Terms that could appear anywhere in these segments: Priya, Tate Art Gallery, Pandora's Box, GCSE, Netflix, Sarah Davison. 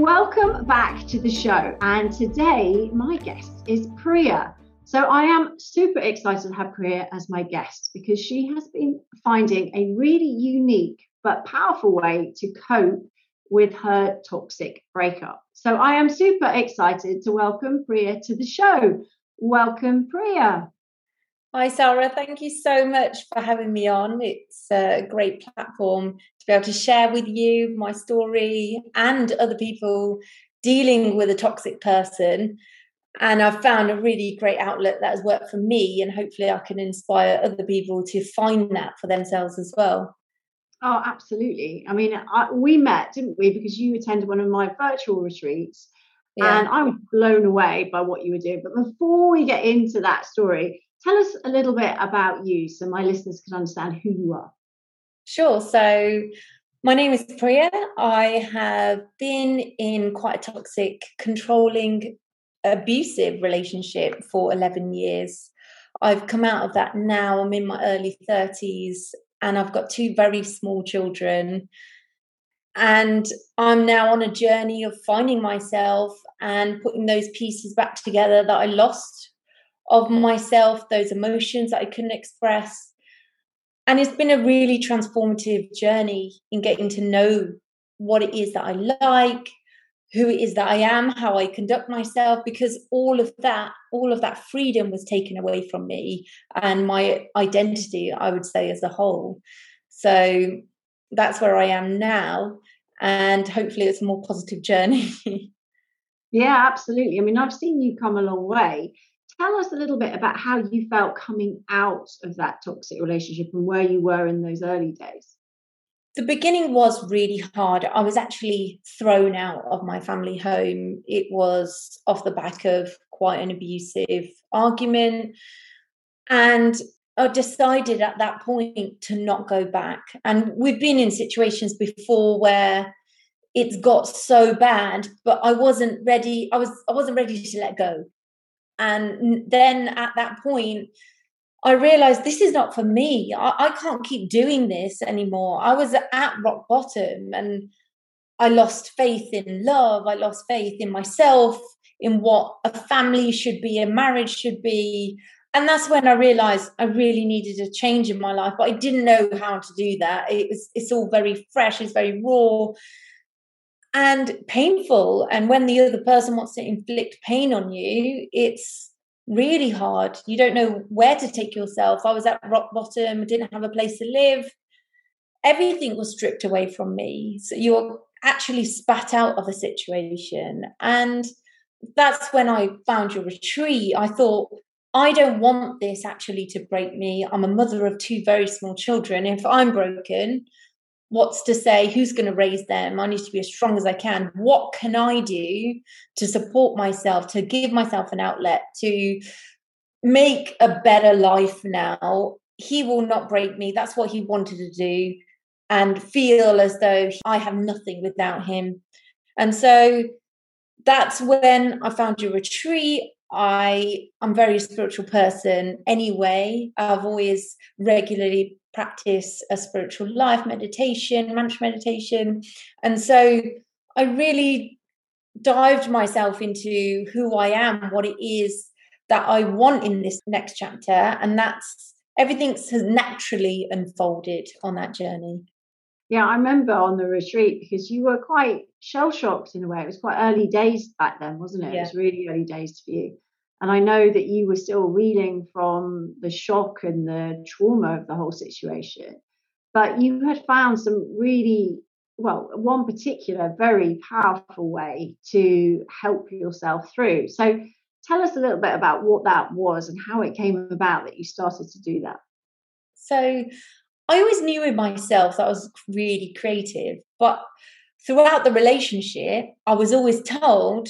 Welcome back to the show, and today my guest is Priya. So I am super excited to have Priya as my guest because she has been finding a really unique but powerful way to cope with her toxic breakup. So I am super excited to welcome Priya to the show. Welcome, Priya. Hi, Sarah. Thank you so much for having me on. It's a great platform to be able to share with you my story and other people dealing with a toxic person. And I've found a really great outlet that has worked for me, and hopefully I can inspire other people to find that for themselves as well. Oh, absolutely. I mean, we met, didn't we? Because you attended one of my virtual retreats, and I was blown away by what you were doing. But before we get into that story, tell us a little bit about you so my listeners can understand who you are. Sure. So my name is Priya. I have been in quite a toxic, controlling, abusive relationship for 11 years. I've come out of that now. I'm in my early 30s and I've got two very small children. And I'm now on a journey of finding myself and putting those pieces back together that I lost of myself, those emotions that I couldn't express. And it's been a really transformative journey in getting to know what it is that I like, who it is that I am, how I conduct myself, because all of that freedom was taken away from me and my identity, I would say, as a whole. So that's where I am now. And hopefully it's a more positive journey. Yeah, absolutely. I mean, I've seen you come a long way. Tell us a little bit about how you felt coming out of that toxic relationship and where you were in those early days. The beginning was really hard. I was actually thrown out of my family home. It was off the back of quite an abusive argument. And I decided at that point to not go back. And we've been in situations before where it's got so bad, but I wasn't ready. I wasn't ready to let go. And then at that point, I realized this is not for me. I can't keep doing this anymore. I was at rock bottom and I lost faith in love. I lost faith in myself, in what a family should be, a marriage should be. And that's when I realized I really needed a change in my life, but I didn't know how to do that. It's all very fresh. It's very raw and painful, and when the other person wants to inflict pain on you, it's really hard. You don't know where to take yourself. I was at rock bottom. I didn't have a place to live. Everything was stripped away from me. So you're actually spat out of a situation. And that's when I found your retreat. I thought, I don't want this actually to break me. I'm a mother of two very small children. If I'm broken, what's to say who's going to raise them? I need to be as strong as I can. What can I do to support myself, to give myself an outlet, to make a better life now? He will not break me. That's what he wanted to do, and feel as though I have nothing without him. And so that's when I found your retreat. I'm a very spiritual person anyway. I've always regularly practiced a spiritual life, meditation, mantra meditation. And so I really dived myself into who I am, what it is that I want in this next chapter. And that's everything's naturally unfolded on that journey. Yeah, I remember on the retreat because you were quite shell-shocked in a way. It was quite early days back then, wasn't it? Yeah. It was really early days for you. And I know that you were still reeling from the shock and the trauma of the whole situation. But you had found some really, well, one particular very powerful way to help yourself through. So tell us a little bit about what that was and how it came about that you started to do that. So I always knew in myself that I was really creative, but throughout the relationship, I was always told,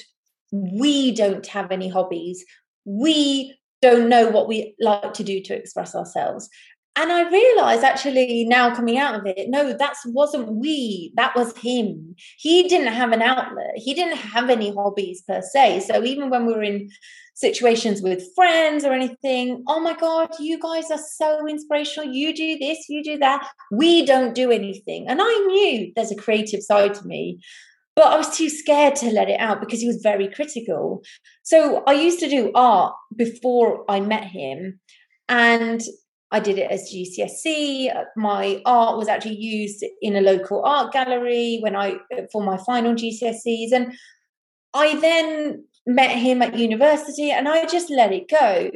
we don't have any hobbies. We don't know what we like to do to express ourselves. And I realized actually now coming out of it, no, that wasn't we, that was him. He didn't have an outlet. He didn't have any hobbies per se. So even when we were in situations with friends or anything, oh my God, you guys are so inspirational. You do this, you do that. We don't do anything. And I knew there's a creative side to me, but I was too scared to let it out because he was very critical. So I used to do art before I met him, and I did it as GCSE. My art was actually used in a local art gallery for my final GCSEs. And I then met him at university and I just let it go.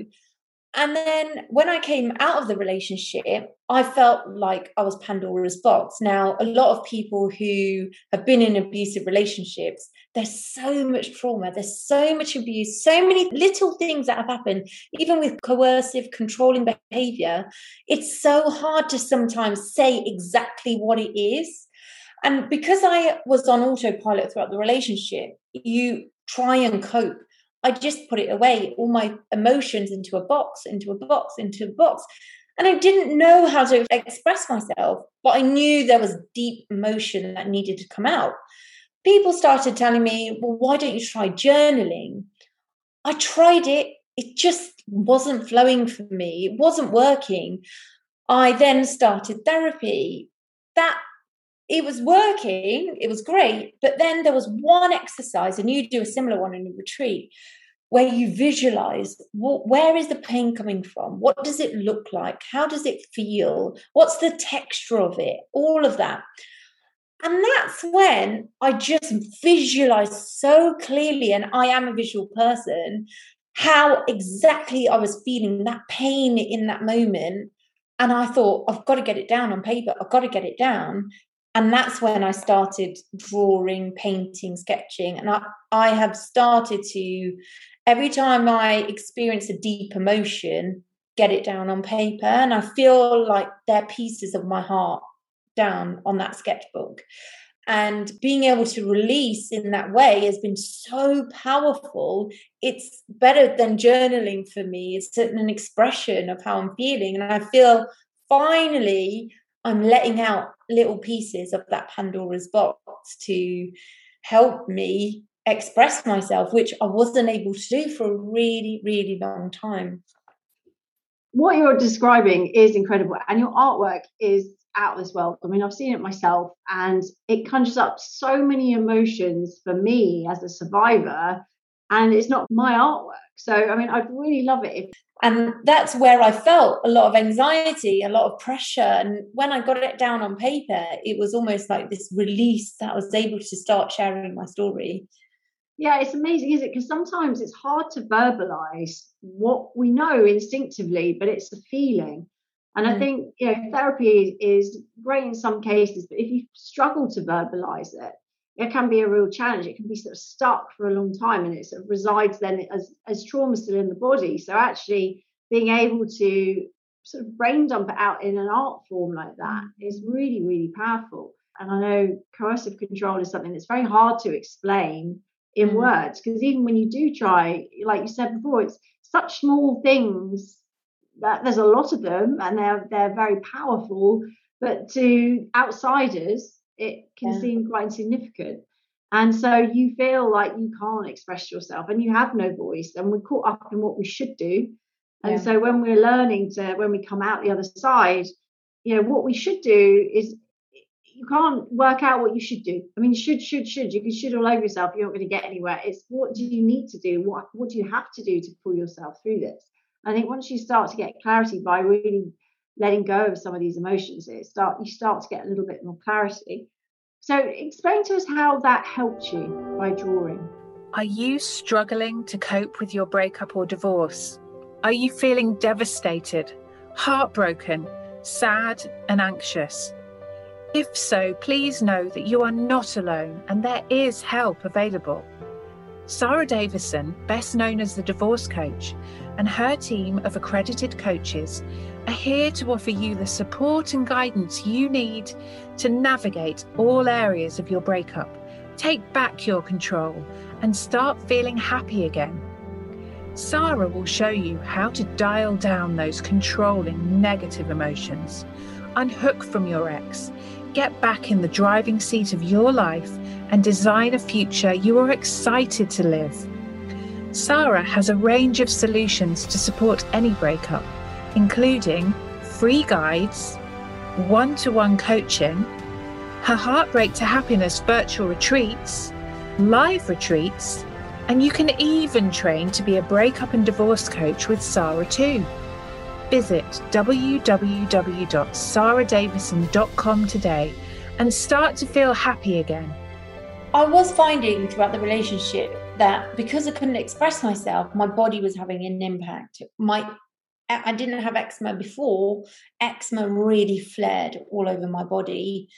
And then when I came out of the relationship, I felt like I was Pandora's box. Now, a lot of people who have been in abusive relationships, there's so much trauma, there's so much abuse, so many little things that have happened, even with coercive, controlling behavior. It's so hard to sometimes say exactly what it is. And because I was on autopilot throughout the relationship, you try and cope. I just put it away, all my emotions into a box, into a box, into a box. And I didn't know how to express myself, but I knew there was deep emotion that needed to come out. People started telling me, well, why don't you try journaling? I tried it. It just wasn't flowing for me. It wasn't working. I then started therapy. It was working, it was great, but then there was one exercise, and you do a similar one in a retreat, where you visualize, where is the pain coming from? What does it look like? How does it feel? What's the texture of it? All of that. And that's when I just visualized so clearly, and I am a visual person, how exactly I was feeling that pain in that moment. And I thought, I've got to get it down on paper. I've got to get it down. And that's when I started drawing, painting, sketching. And I have started to, every time I experience a deep emotion, get it down on paper. And I feel like they're pieces of my heart down on that sketchbook. And being able to release in that way has been so powerful. It's better than journaling for me. It's an expression of how I'm feeling. And I feel finally I'm letting out little pieces of that Pandora's box to help me express myself, which I wasn't able to do for a really, really long time. What you're describing is incredible, and your artwork is out of this world. I mean, I've seen it myself, and it conjures up so many emotions for me as a survivor, and it's not my artwork. So, I mean, I'd really love it. And that's where I felt a lot of anxiety, a lot of pressure. And when I got it down on paper, it was almost like this release that I was able to start sharing my story. Yeah, it's amazing, isn't it? Because sometimes it's hard to verbalize what we know instinctively, but it's the feeling. And I think, you know, therapy is great in some cases, but if you struggle to verbalize it, it can be a real challenge. It can be sort of stuck for a long time, and it sort of resides then as trauma still in the body. So actually being able to sort of brain dump it out in an art form like that is really, really powerful. And I know coercive control is something that's very hard to explain in words, because even when you do try, like you said before, it's such small things that there's a lot of them, and they're very powerful, but to outsiders, it can seem quite insignificant. And so you feel like you can't express yourself and you have no voice, and we're caught up in what we should do. And so when we're learning to, when we come out the other side, you know, what we should do is, you can't work out what you should do. I mean, should. You can should all over yourself. You're not going to get anywhere. It's what do you need to do? What do you have to do to pull yourself through this? I think once you start to get clarity by really letting go of some of these emotions, you start to get a little bit more clarity. So explain to us how that helped you by drawing. Are you struggling to cope with your breakup or divorce? Are you feeling devastated, heartbroken, sad and anxious? If so, please know that you are not alone and there is help available. Sarah Davison, best known as the divorce coach, and her team of accredited coaches are here to offer you the support and guidance you need to navigate all areas of your breakup, take back your control, and start feeling happy again. Sarah will show you how to dial down those controlling negative emotions, unhook from your ex, get back in the driving seat of your life, and design a future you are excited to live. Sarah has a range of solutions to support any breakup, including free guides, one-to-one coaching, her Heartbreak to Happiness virtual retreats, live retreats, and you can even train to be a breakup and divorce coach with Sarah too. Visit www.sarahdavison.com today and start to feel happy again. I was finding throughout the relationship that because I couldn't express myself, my body was having an impact. I didn't have eczema before. Eczema really flared all over my body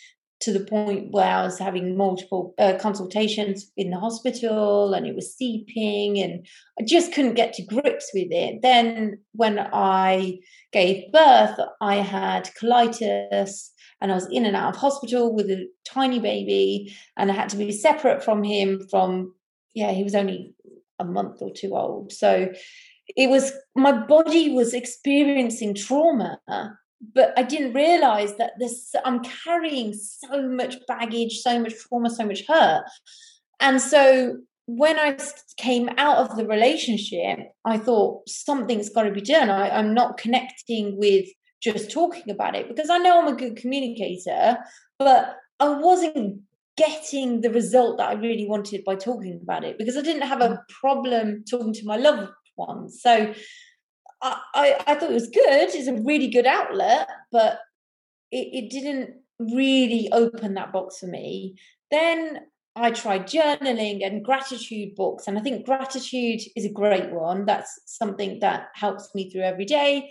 to the point where I was having multiple consultations in the hospital, and it was seeping and I just couldn't get to grips with it. Then when I gave birth, I had colitis and I was in and out of hospital with a tiny baby, and I had to be separate from him he was only a month or two old. So it was, my body was experiencing trauma, but I didn't realize that I'm carrying so much baggage, so much trauma, so much hurt. And so when I came out of the relationship, I thought something's got to be done. I'm not connecting with just talking about it, because I know I'm a good communicator, but I wasn't getting the result that I really wanted by talking about it, because I didn't have a problem talking to my loved ones. So I thought it was good. It's a really good outlet, but it didn't really open that box for me. Then I tried journaling and gratitude books. And I think gratitude is a great one. That's something that helps me through every day,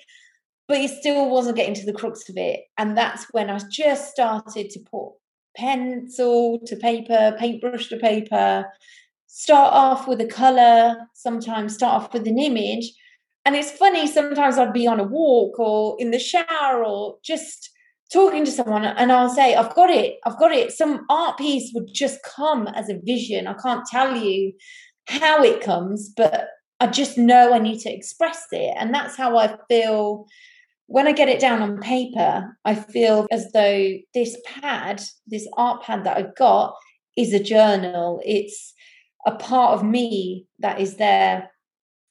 but it still wasn't getting to the crux of it. And that's when I just started to put pencil to paper, paintbrush to paper, start off with a colour, sometimes start off with an image. And it's funny, sometimes I'd be on a walk or in the shower or just talking to someone, and I'll say, I've got it. Some art piece would just come as a vision. I can't tell you how it comes, but I just know I need to express it. And that's how I feel when I get it down on paper. I feel as though this art pad that I've got is a journal. It's a part of me that is there.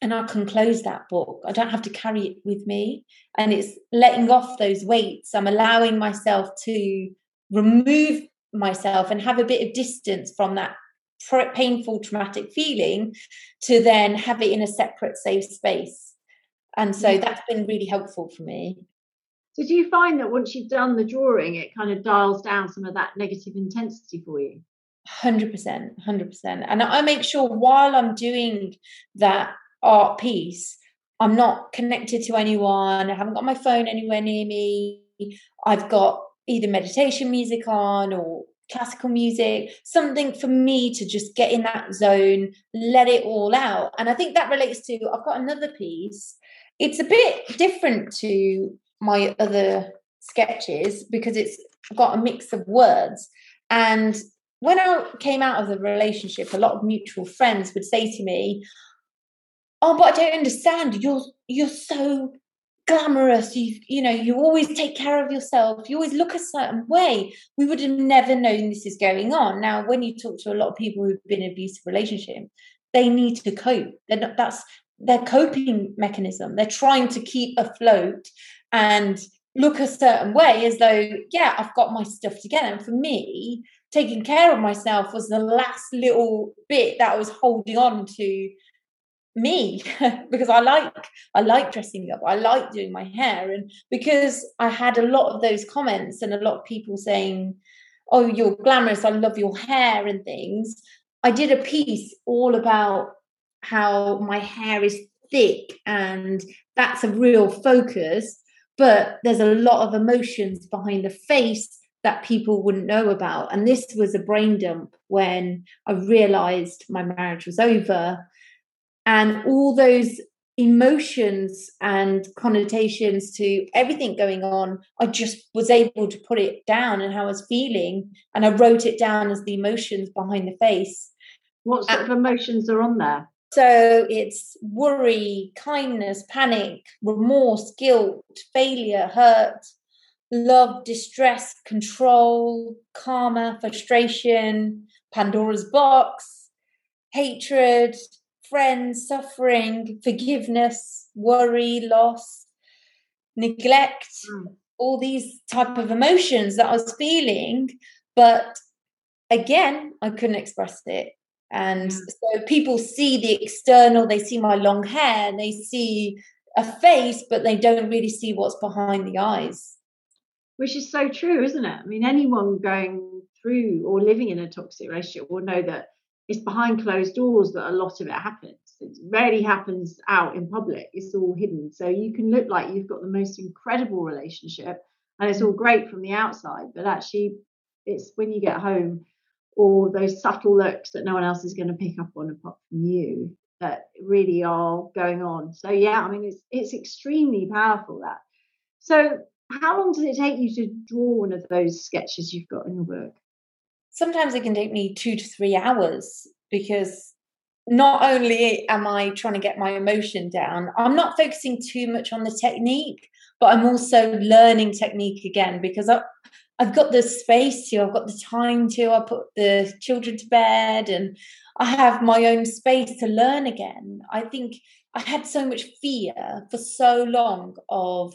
And I can close that book. I don't have to carry it with me. And it's letting off those weights. I'm allowing myself to remove myself and have a bit of distance from that painful, traumatic feeling to then have it in a separate, safe space. And so that's been really helpful for me. So do you find that once you've done the drawing, it kind of dials down some of that negative intensity for you? 100%. And I make sure while I'm doing that art piece, I'm not connected to anyone. I haven't got my phone anywhere near me. I've got either meditation music on or classical music, something for me to just get in that zone, let it all out. And I think that relates to, I've got another piece. It's a bit different to my other sketches because it's got a mix of words. And when I came out of the relationship, a lot of mutual friends would say to me, "Oh, but I don't understand. You're so glamorous. You always take care of yourself. You always look a certain way. We would have never known this is going on." Now, when you talk to a lot of people who've been in abusive relationships, they need to cope. That's their coping mechanism. They're trying to keep afloat and look a certain way as though, yeah, I've got my stuff together. And for me, taking care of myself was the last little bit that I was holding on to me because I like dressing up, I like doing my hair, and because I had a lot of those comments and a lot of people saying, "Oh, you're glamorous, I love your hair," and things. I did a piece all about how my hair is thick and that's a real focus, but there's a lot of emotions behind the face that people wouldn't know about. And this was a brain dump when I realized my marriage was over. And all those emotions and connotations to everything going on. I just was able to put it down and how I was feeling, and I wrote it down as the emotions behind the face. What sort of emotions are on there? So it's worry, kindness, panic, remorse, guilt, failure, hurt, love, distress, control, karma, frustration, Pandora's box, hatred, friends, suffering, forgiveness, worry, loss, neglect, all these type of emotions that I was feeling. But again, I couldn't express it. And so people see the external, they see my long hair, they see a face, but they don't really see what's behind the eyes. Which is so true, isn't it? I mean, anyone going through or living in a toxic relationship will know that it's behind closed doors that a lot of it happens. It rarely happens out in public. It's all hidden. So you can look like you've got the most incredible relationship and it's all great from the outside, but actually it's when you get home or those subtle looks that no one else is going to pick up on apart from you that really are going on. So, yeah, I mean, it's extremely powerful, that. So how long does it take you to draw one of those sketches you've got in your book? Sometimes it can take me 2 to 3 hours, because not only am I trying to get my emotion down, I'm not focusing too much on the technique, but I'm also learning technique again, because I've got the space to, I've got the time to, I put the children to bed and I have my own space to learn again. I think I had so much fear for so long of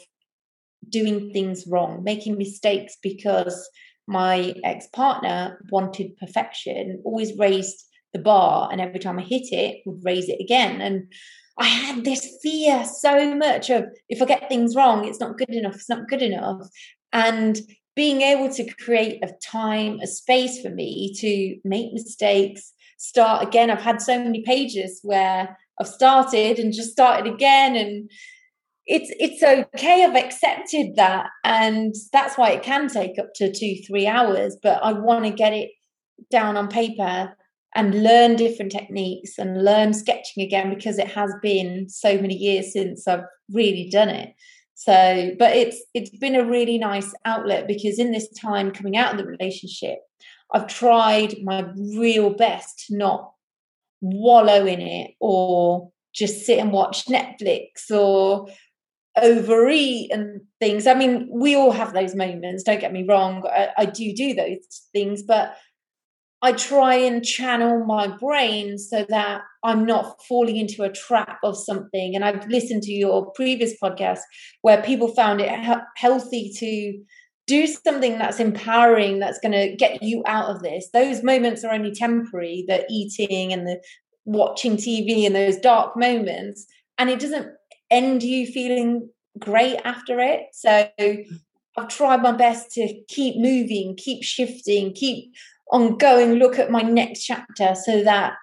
doing things wrong, making mistakes, because my ex-partner wanted perfection, always raised the bar, and every time I hit it, would raise it again. And I had this fear so much of, if I get things wrong, it's not good enough, it's not good enough. And being able to create a time, a space for me to make mistakes, start again. I've had so many pages where I've started and just started again, and it's okay. I've accepted that. And that's why it can take up to 2-3 hours, but I want to get it down on paper and learn different techniques and learn sketching again, because it has been so many years since I've really done it. So, but it's been a really nice outlet, because in this time coming out of the relationship, I've tried my real best to not wallow in it or just sit and watch Netflix or overeat and things. I mean, we all have those moments, don't get me wrong. I do those things, but I try and channel my brain so that I'm not falling into a trap of something. And I've listened to your previous podcast where people found it healthy to do something that's empowering, that's going to get you out of this. Those moments are only temporary, the eating and the watching TV and those dark moments, and it doesn't end you feeling great after it. So I've tried my best to keep moving, keep shifting, keep ongoing, look at my next chapter so that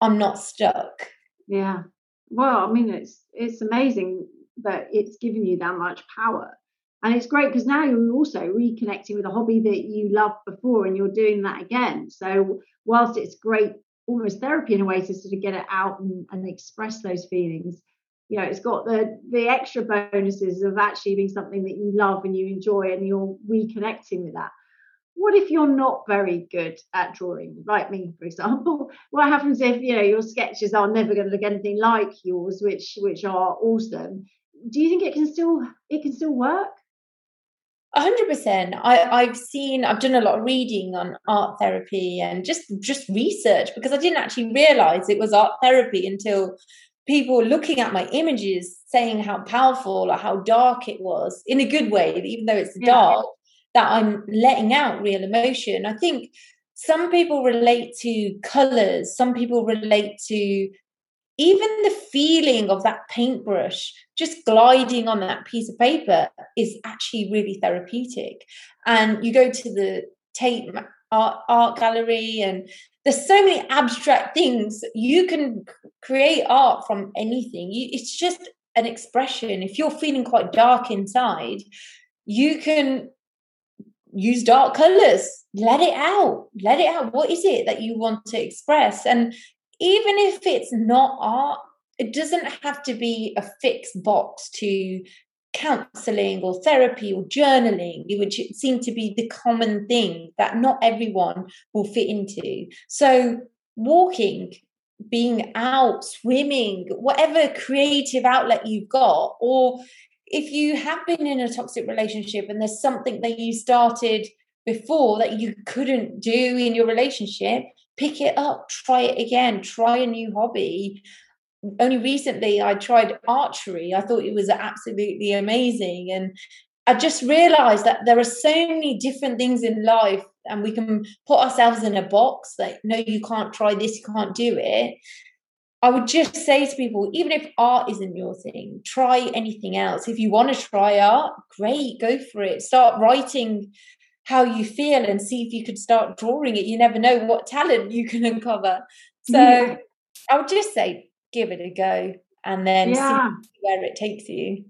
I'm not stuck. Yeah. Well, I mean, it's amazing that it's given you that much power. And it's great because now you're also reconnecting with a hobby that you loved before and you're doing that again. So whilst it's great, almost therapy in a way to sort of get it out and express those feelings, you know, it's got the extra bonuses of actually being something that you love and you enjoy and you're reconnecting with that. What if you're not very good at drawing, like me, for example? What happens if, you know, your sketches are never going to look anything like yours, which are awesome? Do you think it can still work? 100%. I've done a lot of reading on art therapy and just research, because I didn't actually realize it was art therapy until people looking at my images saying how powerful or how dark it was, in a good way, even though it's dark, that I'm letting out real emotion. I think some people relate to colors, some people relate to even the feeling of that paintbrush just gliding on that piece of paper is actually really therapeutic. And you go to the Tate Art Gallery and there's so many abstract things. You can create art from anything. It's just an expression. If you're feeling quite dark inside, you can use dark colors, let it out. What is it that you want to express? And even if it's not art, it doesn't have to be a fixed box to counselling or therapy or journaling, which seem to be the common thing that not everyone will fit into. So walking, being out, swimming, whatever creative outlet you've got, or if you have been in a toxic relationship and there's something that you started before that you couldn't do in your relationship, pick it up, try it again, try a new hobby. Only recently I tried archery. I thought it was absolutely amazing. And I just realized that there are so many different things in life, and we can put ourselves in a box like, no, you can't try this, you can't do it. I would just say to people, even if art isn't your thing, try anything else. If you want to try art, great, go for it. Start writing how you feel and see if you could start drawing it. You never know what talent you can uncover. So yeah. I would just say, give it a go and then see where it takes you.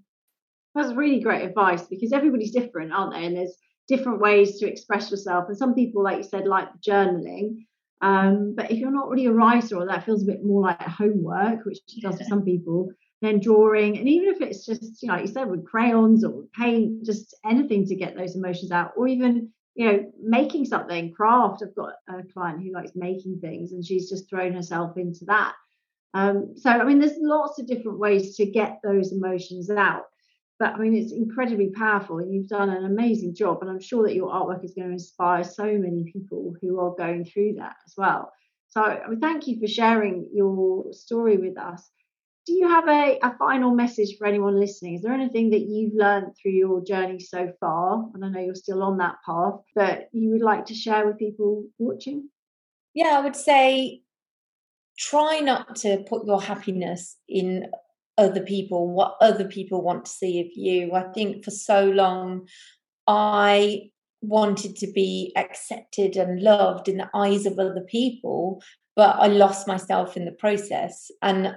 That's really great advice, because everybody's different, aren't they? And there's different ways to express yourself. And some people, like you said, like journaling. But if you're not really a writer, or that feels a bit more like homework, which it does for some people, then drawing. And even if it's just, you know, like you said, with crayons or paint, just anything to get those emotions out, or even, you know, making something, craft. I've got a client who likes making things, and she's just thrown herself into that. So, I mean, there's lots of different ways to get those emotions out. But I mean, it's incredibly powerful, and you've done an amazing job. And I'm sure that your artwork is going to inspire so many people who are going through that as well. So I mean, thank you for sharing your story with us. Do you have a final message for anyone listening? Is there anything that you've learned through your journey so far? And I know you're still on that path, but you would like to share with people watching? Yeah, I would say try not to put your happiness in other people, what other people want to see of you. I think for so long I wanted to be accepted and loved in the eyes of other people, but I lost myself in the process. And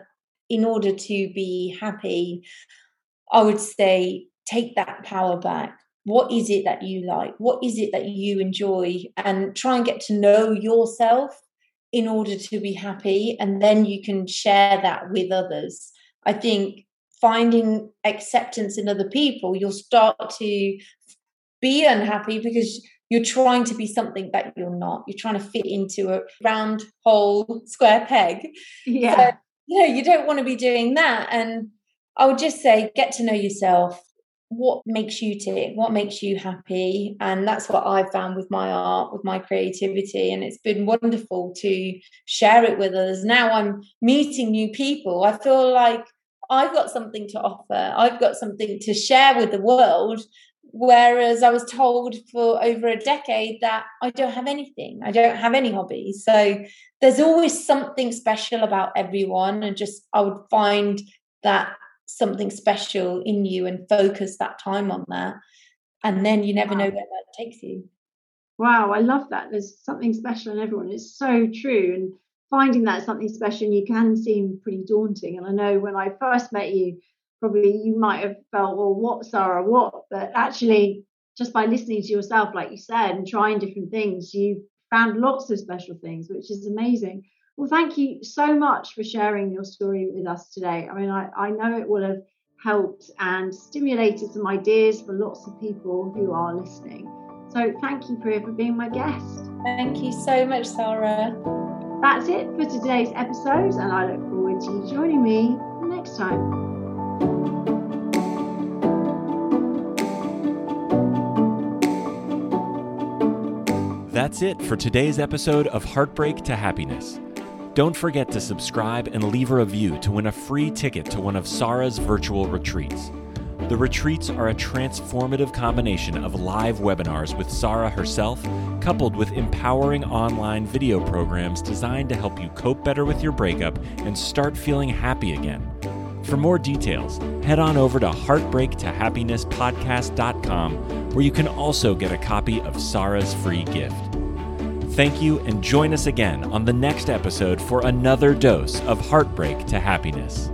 in order to be happy, I would say take that power back. What is it that you like? What is it that you enjoy? And try and get to know yourself in order to be happy, and then you can share that with others. I think finding acceptance in other people, you'll start to be unhappy because you're trying to be something that you're not. You're trying to fit into a round hole square peg. Yeah. So, you know, you don't want to be doing that. And I would just say, get to know yourself. What makes you tick? What makes you happy? And that's what I've found with my art, with my creativity. And it's been wonderful to share it with others. Now I'm meeting new people. I feel like I've got something to offer. I've got something to share with the world. Whereas I was told for over a decade that I don't have anything. I don't have any hobbies. So there's always something special about everyone. And just, I would find that something special in you and focus that time on that. And then you never know where that takes you. Wow. I love that. There's something special in everyone. It's so true. And finding that something special, you can seem pretty daunting. And I know when I first met you, probably you might have felt, well, what, Sarah, what? But actually, just by listening to yourself, like you said, and trying different things, you found lots of special things, which is amazing. Well, thank you so much for sharing your story with us today. I mean, I know it will have helped and stimulated some ideas for lots of people who are listening. So thank you, Priya, for being my guest. Thank you so much, Sarah. That's it for today's episode, and I look forward to you joining me next time. That's it for today's episode of Heartbreak to Happiness. Don't forget to subscribe and leave a review to win a free ticket to one of Sarah's virtual retreats. The retreats are a transformative combination of live webinars with Sarah herself, coupled with empowering online video programs designed to help you cope better with your breakup and start feeling happy again. For more details, head on over to heartbreaktohappinnesspodcast.com, where you can also get a copy of Sarah's free gift. Thank you, and join us again on the next episode for another dose of Heartbreak to Happiness.